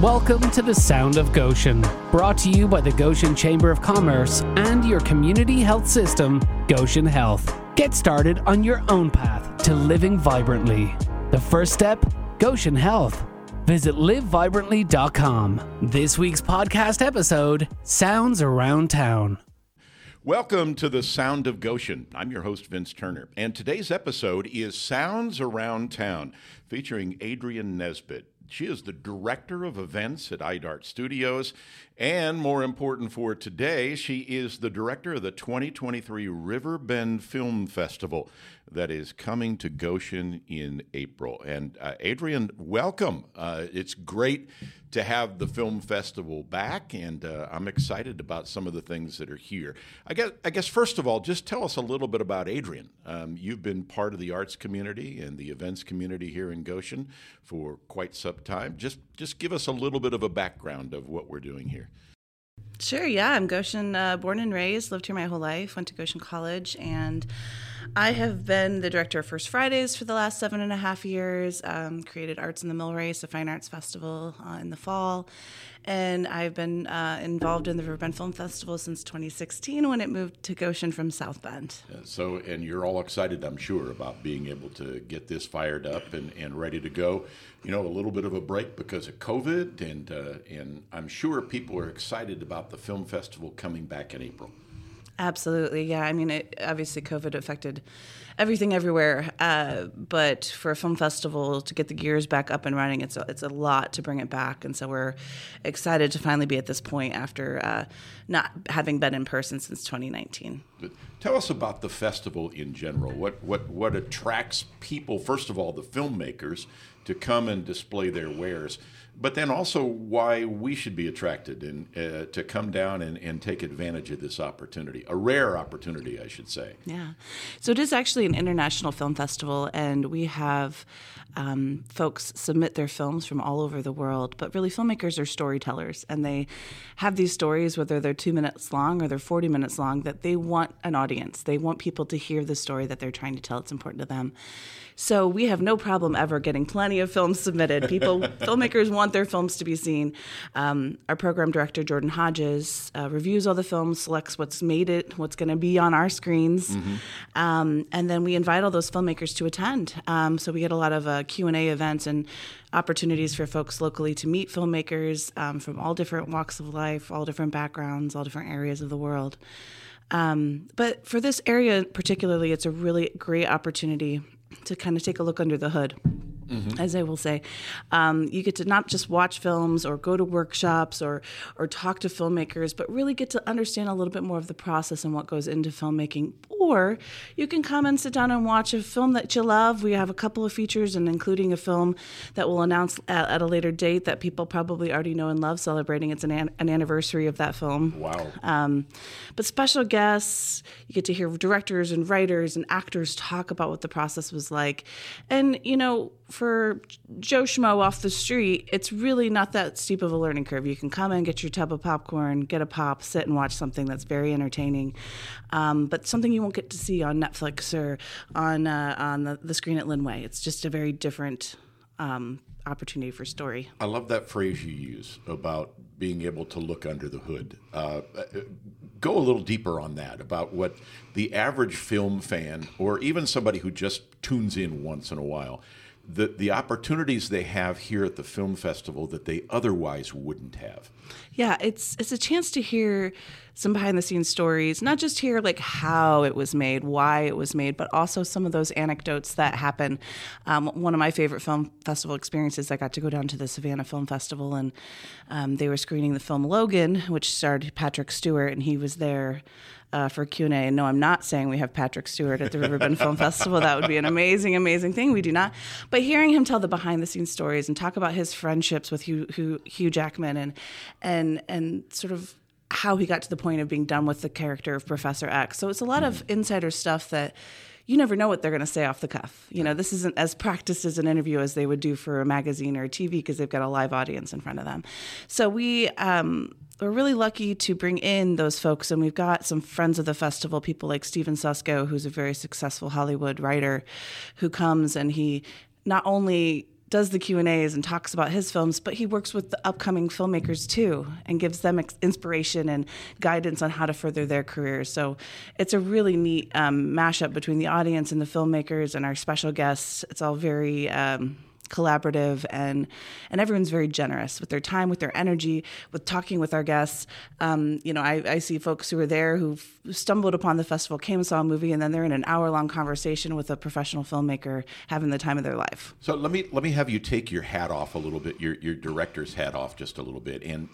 Welcome to The Sound of Goshen, brought to you by the Goshen Chamber of Commerce and your community health system, Goshen Health. Get started on your own path to living vibrantly. The first step, Goshen Health. Visit livevibrantly.com. This week's podcast episode, Sounds Around Town. Welcome to The Sound of Goshen. I'm your host, Vince Turner, and today's episode is Sounds Around Town, featuring Adrienne Nesbitt. She is the director of events at Eyedart Studios, and more important for today, she is the director of the 2023 Riverbend Film Festival that is coming to Goshen in April. And Adrienne, welcome. It's great to have the film festival back, and I'm excited about some of the things that are here. I guess first of all, just tell us a little bit about Adrienne. You've been part of the arts community and the events community here in Goshen for quite some time. Just give us a little bit of a background of what we're doing here. Sure, yeah. I'm Goshen, born and raised, lived here my whole life, went to Goshen College, and I have been the director of First Fridays for the last 7.5 years, created Arts in the Millrace, a fine arts festival in the fall, and I've been involved in the Riverbend Film Festival since 2016 when it moved to Goshen from South Bend. And you're all excited, I'm sure, about being able to get this fired up and ready to go. You know, a little bit of a break because of COVID, and I'm sure people are excited about the film festival coming back in April. Absolutely, yeah. I mean, obviously COVID affected everything everywhere, but for a film festival to get the gears back up and running, it's a lot to bring it back, and so we're excited to finally be at this point after not having been in person since 2019. But tell us about the festival in general. What attracts people, first of all, the filmmakers, to come and display their wares, but then also why we should be attracted and to come down and take advantage of this opportunity, a rare opportunity, I should say. Yeah. So it is actually an international film festival, and we have folks submit their films from all over the world, but really filmmakers are storytellers, and they have these stories, whether they're 2 minutes long or they're 40 minutes long, that they want an audience. They want people to hear the story that they're trying to tell. It's important to them. So we have no problem ever getting plenty of films submitted. People, filmmakers want their films to be seen. Our program director, Jordan Hodges, reviews all the films, selects what's made it, what's going to be on our screens. Mm-hmm. And then we invite all those filmmakers to attend. So we get a lot of Q&A events and opportunities for folks locally to meet filmmakers from all different walks of life, all different backgrounds, all different areas of the world. But for this area particularly, it's a really great opportunity to kind of take a look under the hood, mm-hmm. as I will say. You get to not just watch films or go to workshops or talk to filmmakers, but really get to understand a little bit more of the process and what goes into filmmaking. Or you can come and sit down and watch a film that you love. We have a couple of features, and including a film that we'll announce at a later date that people probably already know and love, celebrating it's an anniversary of that film. Wow. But special guests, you get to hear directors and writers and actors talk about what the process was like. And, you know, for Joe Schmo off the street, it's really not that steep of a learning curve. You can come in, get your tub of popcorn, get a pop, sit and watch something that's very entertaining, but something you won't get to see on Netflix or on the screen at Linway. It's just a very different opportunity for story. I love that phrase you use about being able to look under the hood. Go a little deeper on that, about what the average film fan or even somebody who just tunes in once in a while, the opportunities they have here at the film festival that they otherwise wouldn't have. Yeah, it's a chance to hear some behind-the-scenes stories, not just hear like how it was made, why it was made, but also some of those anecdotes that happen. One of my favorite film festival experiences, I got to go down to the Savannah Film Festival, and they were screening the film Logan, which starred Patrick Stewart, and he was there for Q&A. And no, I'm not saying we have Patrick Stewart at the Riverbend Film Festival. That would be an amazing, amazing thing. We do not. But hearing him tell the behind-the-scenes stories and talk about his friendships with Hugh Jackman and sort of how he got to the point of being done with the character of Professor X. So it's a lot of insider stuff that you never know what they're going to say off the cuff. You know, this isn't as practiced as an interview as they would do for a magazine or a TV because they've got a live audience in front of them. So we're really lucky to bring in those folks, and we've got some friends of the festival, people like Stephen Susco, who's a very successful Hollywood writer, who comes and he not only does the Q&As and talks about his films, but he works with the upcoming filmmakers too and gives them inspiration and guidance on how to further their careers. So it's a really neat mashup between the audience and the filmmakers and our special guests. It's all very collaborative, and everyone's very generous with their time, with their energy, with talking with our guests. I see folks who are there who stumbled upon the festival, came and saw a movie, and then they're in an hour-long conversation with a professional filmmaker having the time of their life. So let me have you take your hat off a little bit, your director's hat off just a little bit, and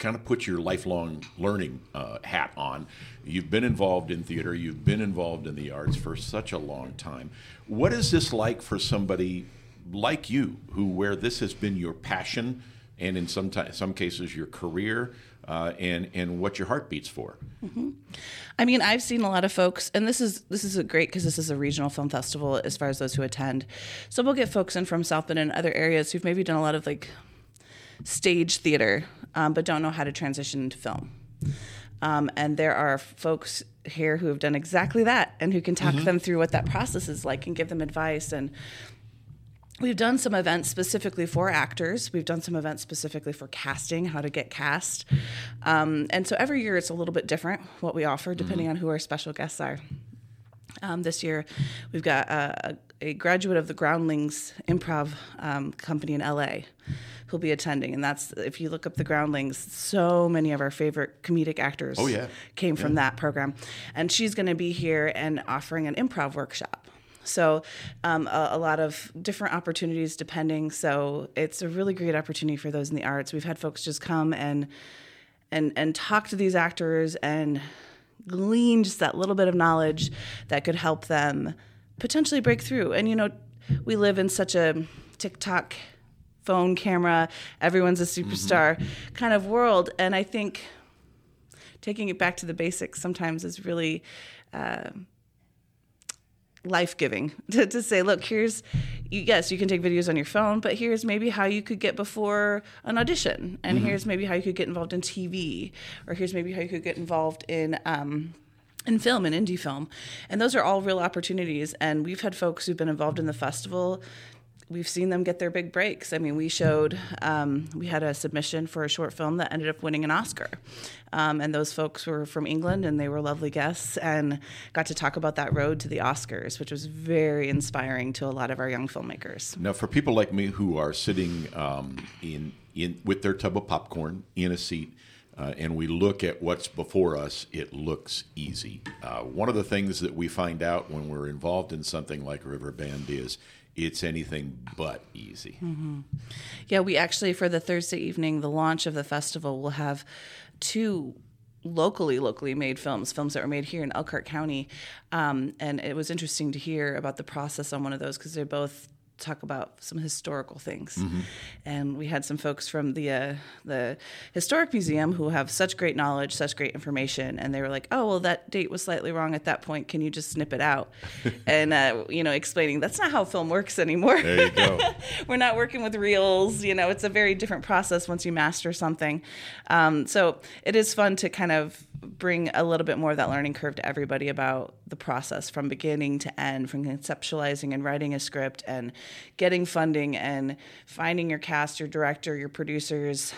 kind of put your lifelong learning hat on. You've been involved in theater, you've been involved in the arts for such a long time. What is this like for somebody like you, where this has been your passion, and in some cases your career, and what your heart beats for? Mm-hmm. I mean, I've seen a lot of folks, and this is great because this is a regional film festival as far as those who attend. So we'll get folks in from South Bend and other areas who've maybe done a lot of like stage theater, but don't know how to transition into film. And there are folks here who have done exactly that and who can talk mm-hmm. them through what that process is like and give them advice. And we've done some events specifically for actors. We've done some events specifically for casting, how to get cast. And so every year it's a little bit different what we offer, depending on who our special guests are. This year we've got a graduate of the Groundlings improv company in LA who'll be attending. And that's, if you look up the Groundlings, so many of our favorite comedic actors came from that program. And she's going to be here and offering an improv workshop. So a lot of different opportunities depending. So it's a really great opportunity for those in the arts. We've had folks just come and talk to these actors and glean just that little bit of knowledge that could help them potentially break through. And, we live in such a TikTok phone camera, everyone's a superstar mm-hmm. kind of world. And I think taking it back to the basics sometimes is really life-giving to say, look, yes, you can take videos on your phone, but here's maybe how you could get before an audition, and mm-hmm. here's maybe how you could get involved in TV, or here's maybe how you could get involved in film and indie film. And those are all real opportunities. And we've had folks who've been involved in the festival. We've seen them get their big breaks. I mean, we had a submission for a short film that ended up winning an Oscar. And those folks were from England, and they were lovely guests and got to talk about that road to the Oscars, which was very inspiring to a lot of our young filmmakers. Now, for people like me who are sitting in with their tub of popcorn in a seat, and we look at what's before us, it looks easy. One of the things that we find out when we're involved in something like Riverbend is it's anything but easy. Mm-hmm. Yeah, we actually, for the Thursday evening, the launch of the festival, will have two locally made films that were made here in Elkhart County. And it was interesting to hear about the process on one of those because they both talk about some historical things. Mm-hmm. And we had some folks from the Historic Museum who have such great knowledge, such great information, and they were like, oh, well, that date was slightly wrong at that point. Can you just snip it out? And, explaining that's not how film works anymore. There you go. We're not working with reels. It's a very different process once you master something. So it is fun to kind of bring a little bit more of that learning curve to everybody about the process from beginning to end, from conceptualizing and writing a script and getting funding and finding your cast, your director, your producers,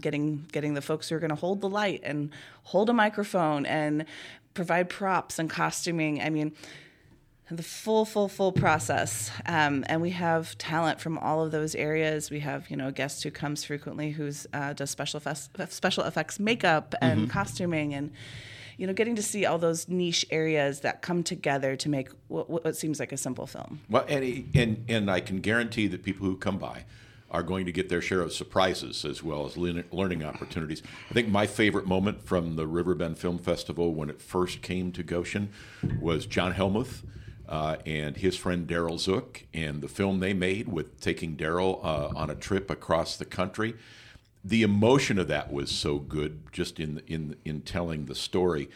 getting the folks who are going to hold the light and hold a microphone and provide props and costuming. I mean, the full process. And we have talent from all of those areas. We have, a guest who comes frequently who's does special effects makeup and mm-hmm. costuming and, getting to see all those niche areas that come together to make what seems like a simple film. Well, and I can guarantee that people who come by are going to get their share of surprises as well as learning opportunities. I think my favorite moment from the Riverbend Film Festival when it first came to Goshen was John Helmuth and his friend Daryl Zook and the film they made with taking Daryl on a trip across the country. The emotion of that was so good, just in telling the story,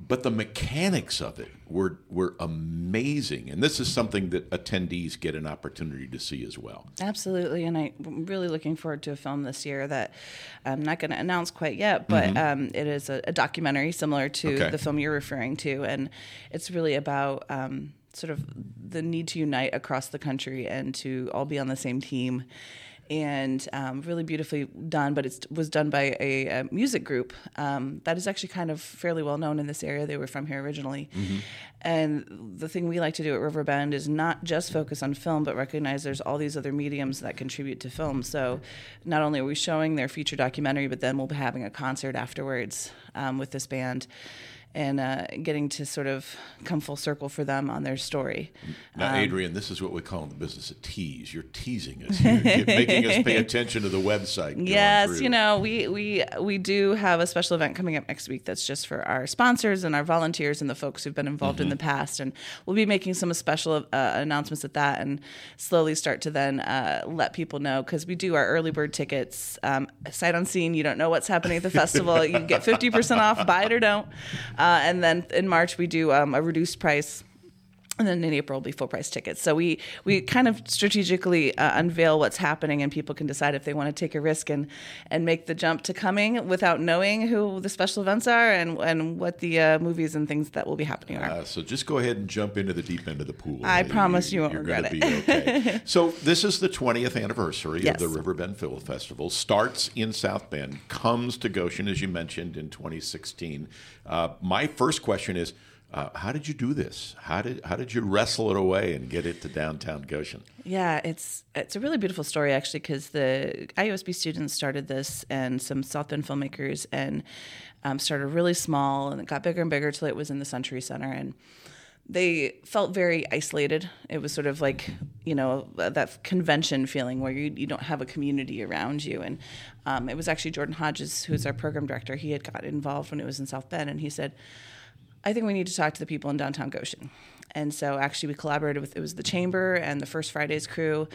but the mechanics of it were amazing, and this is something that attendees get an opportunity to see as well. Absolutely, and I'm really looking forward to a film this year that I'm not going to announce quite yet, but mm-hmm. It is a documentary similar to the film you're referring to, and it's really about sort of the need to unite across the country and to all be on the same team. And really beautifully done, but it was done by a music group that is actually kind of fairly well known in this area. They were from here originally. Mm-hmm. And the thing we like to do at Riverbend is not just focus on film, but recognize there's all these other mediums that contribute to film. So not only are we showing their feature documentary, but then we'll be having a concert afterwards with this band. And getting to sort of come full circle for them on their story. Now, Adrienne, this is what we call in the business a tease. You're teasing us. You're making us pay attention to the website. Yes, you know, we do have a special event coming up next week that's just for our sponsors and our volunteers and the folks who've been involved in the past. And we'll be making some special announcements at that and slowly start to then let people know, because we do our early bird tickets. Sight unseen, you don't know what's happening at the festival. You get 50% off, buy it or don't. And then in March, we do a reduced price. And then in April will be full price tickets. So we kind of strategically unveil what's happening, and people can decide if they want to take a risk and make the jump to coming without knowing who the special events are and what the movies and things that will be happening are. So just go ahead and jump into the deep end of the pool. I promise you won't regret it. You're going to be okay. So this is the 20th anniversary of the Riverbend Film Festival. Starts in South Bend, comes to Goshen, as you mentioned, in 2016. My first question is, how did you do this? How did you wrestle it away and get it to downtown Goshen? Yeah, it's a really beautiful story, actually, because the IUSB students started this and some South Bend filmmakers, and started really small, and it got bigger and bigger till it was in the Century Center, and they felt very isolated. It was sort of like, you know, that convention feeling where you don't have a community around you. And it was actually Jordan Hodges, who's our program director. He had got involved when it was in South Bend, and he said, I think we need to talk to the people in downtown Goshen. And so actually we collaborated with, it was the Chamber and the First Fridays crew,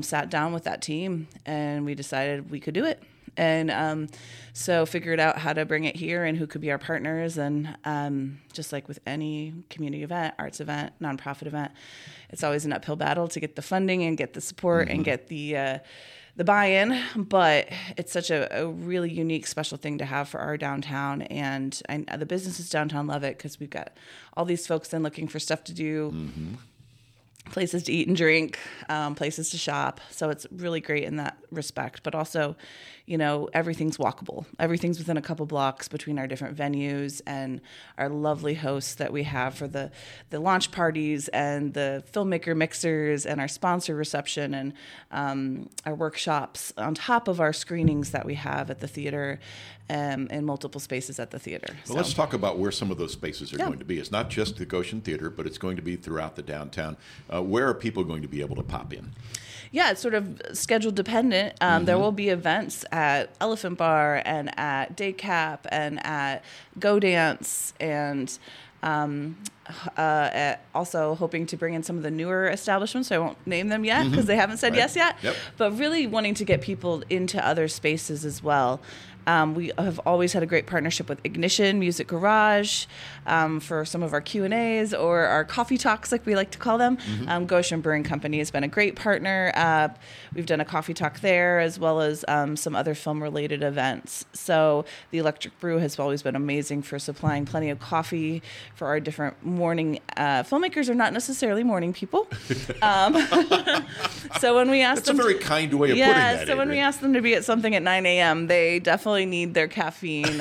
sat down with that team, and we decided we could do it. And so figured out how to bring it here and who could be our partners. And just like with any community event, arts event, nonprofit event, it's always an uphill battle to get the funding and get the support and get the buy-in, but it's such a really unique, special thing to have for our downtown, and the businesses downtown love it, because we've got all these folks then looking for stuff to do, places to eat and drink, places to shop, so it's really great in that respect, but also, you know, everything's walkable. Everything's within a couple blocks between our different venues and our lovely hosts that we have for the launch parties and the filmmaker mixers and our sponsor reception and our workshops on top of our screenings that we have at the theater and multiple spaces at the theater. Well, so let's talk about where some of those spaces are going to be. It's not just the Goshen Theater, but it's going to be throughout the downtown. Where are people going to be able to pop in? Yeah, it's sort of schedule dependent. There will be events at Elephant Bar and at Daycap and at Go Dance, and also hoping to bring in some of the newer establishments. So I won't name them yet because they haven't said yes yet. Yep. But really wanting to get people into other spaces as well. We have always had a great partnership with Ignition Music Garage for some of our Q&As or our coffee talks, like we like to call them. Goshen Brewing Company has been a great partner. We've done a coffee talk there, as well as some other film-related events. So the Electric Brew has always been amazing for supplying plenty of coffee for our different morning filmmakers are not necessarily morning people. So when we asked them... That's a very kind way of putting that. Yeah, so when we asked them to be at something at 9 a.m., they definitely need their caffeine,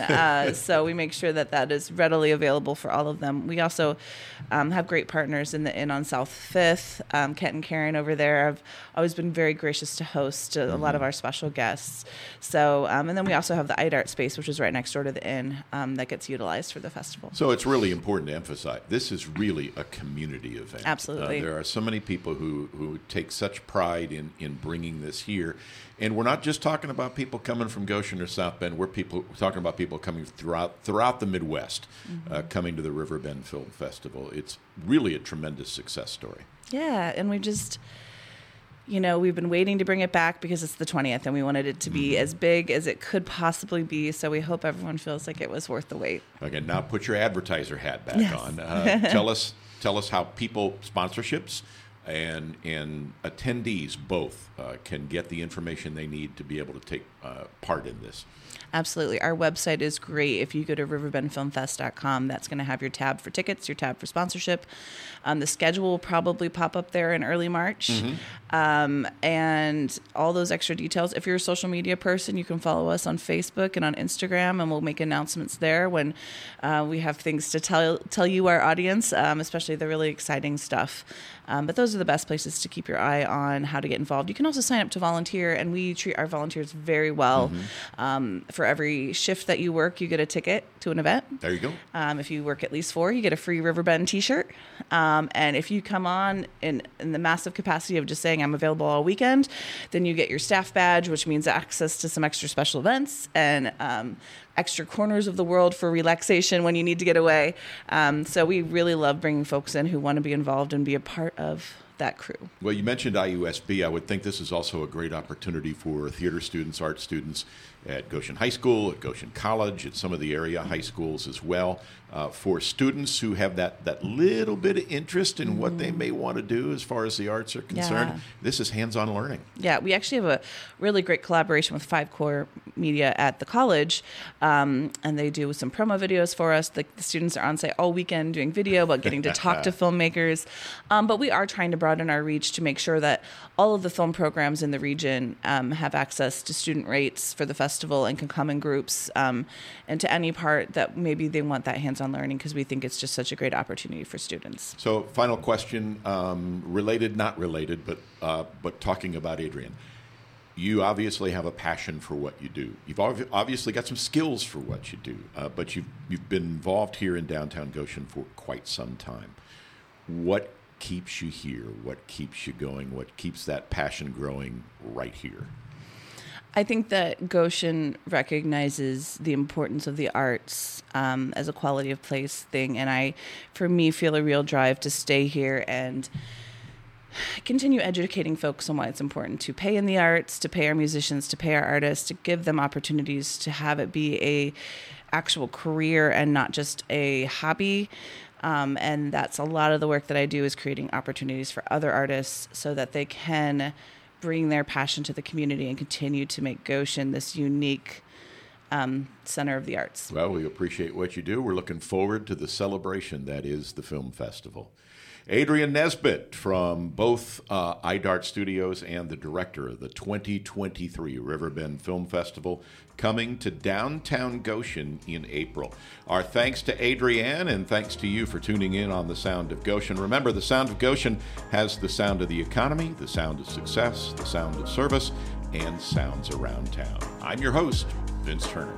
so we make sure that is readily available for all of them. We also have great partners in the Inn on South 5th. Kent and Karen over there have always been very gracious to host a lot of our special guests. So, and then we also have the Eyedart space, which is right next door to the Inn, that gets utilized for the festival. So it's really important to emphasize, this is really a community event. Absolutely. There are so many people who take such pride in bringing this here. And we're not just talking about people coming from Goshen or South Bend. We're talking about people coming throughout the Midwest, coming to the Riverbend Film Festival. It's really a tremendous success story. Yeah, and we just... You know, we've been waiting to bring it back because it's the 20th, and we wanted it to be as big as it could possibly be, so we hope everyone feels like it was worth the wait. Okay, now put your advertiser hat back on. Tell us how people, sponsorships and attendees both, can get the information they need to be able to take part in this. Absolutely. Our website is great. If you go to riverbendfilmfest.com, that's going to have your tab for tickets, your tab for sponsorship. The schedule will probably pop up there in early March. Mm-hmm. And all those extra details. If you're a social media person, you can follow us on Facebook and on Instagram, and we'll make announcements there when we have things to tell you, our audience, especially the really exciting stuff. But those are the best places to keep your eye on how to get involved. You can also sign up to volunteer, and we treat our volunteers very well. Mm-hmm. For every shift that you work, you get a ticket to an event. There you go. If you work at least 4, you get a free Riverbend t-shirt. And if you come on in the massive capacity of just saying I'm available all weekend, then you get your staff badge, which means access to some extra special events and extra corners of the world for relaxation when you need to get away. So we really love bringing folks in who want to be involved and be a part of that crew. Well, you mentioned IUSB. I would think this is also a great opportunity for theater students, art students at Goshen High School, at Goshen College, at some of the area high schools as well, for students who have that little bit of interest in what they may want to do as far as the arts are concerned. Yeah. This is hands-on learning. Yeah, we actually have a really great collaboration with Five Core Media at the college, and they do some promo videos for us. The students are on site all weekend doing video, but getting to talk to filmmakers. But we are trying to broaden our reach to make sure that all of the film programs in the region have access to student rates for the festival and can come in groups and to any part that maybe they want that hands-on learning, because we think it's just such a great opportunity for students. So final question, related, not related, but talking about Adrienne. You obviously have a passion for what you do. You've obviously got some skills for what you do, but you've been involved here in downtown Goshen for quite some time. What keeps you here? What keeps you going? What keeps that passion growing right here? I think that Goshen recognizes the importance of the arts as a quality of place thing, and for me, feel a real drive to stay here and continue educating folks on why it's important to pay in the arts, to pay our musicians, to pay our artists, to give them opportunities to have it be an actual career and not just a hobby. And that's a lot of the work that I do, is creating opportunities for other artists so that they can bring their passion to the community and continue to make Goshen this unique center of the arts. Well, we appreciate what you do. We're looking forward to the celebration that is the film festival. Adrienne Nesbitt from both Eyedart Studios and the director of the 2023 Riverbend Film Festival, coming to downtown Goshen in April. Our thanks to Adrienne, and thanks to you for tuning in on The Sound of Goshen. Remember, The Sound of Goshen has the sound of the economy, the sound of success, the sound of service, and sounds around town. I'm your host, Vince Turner.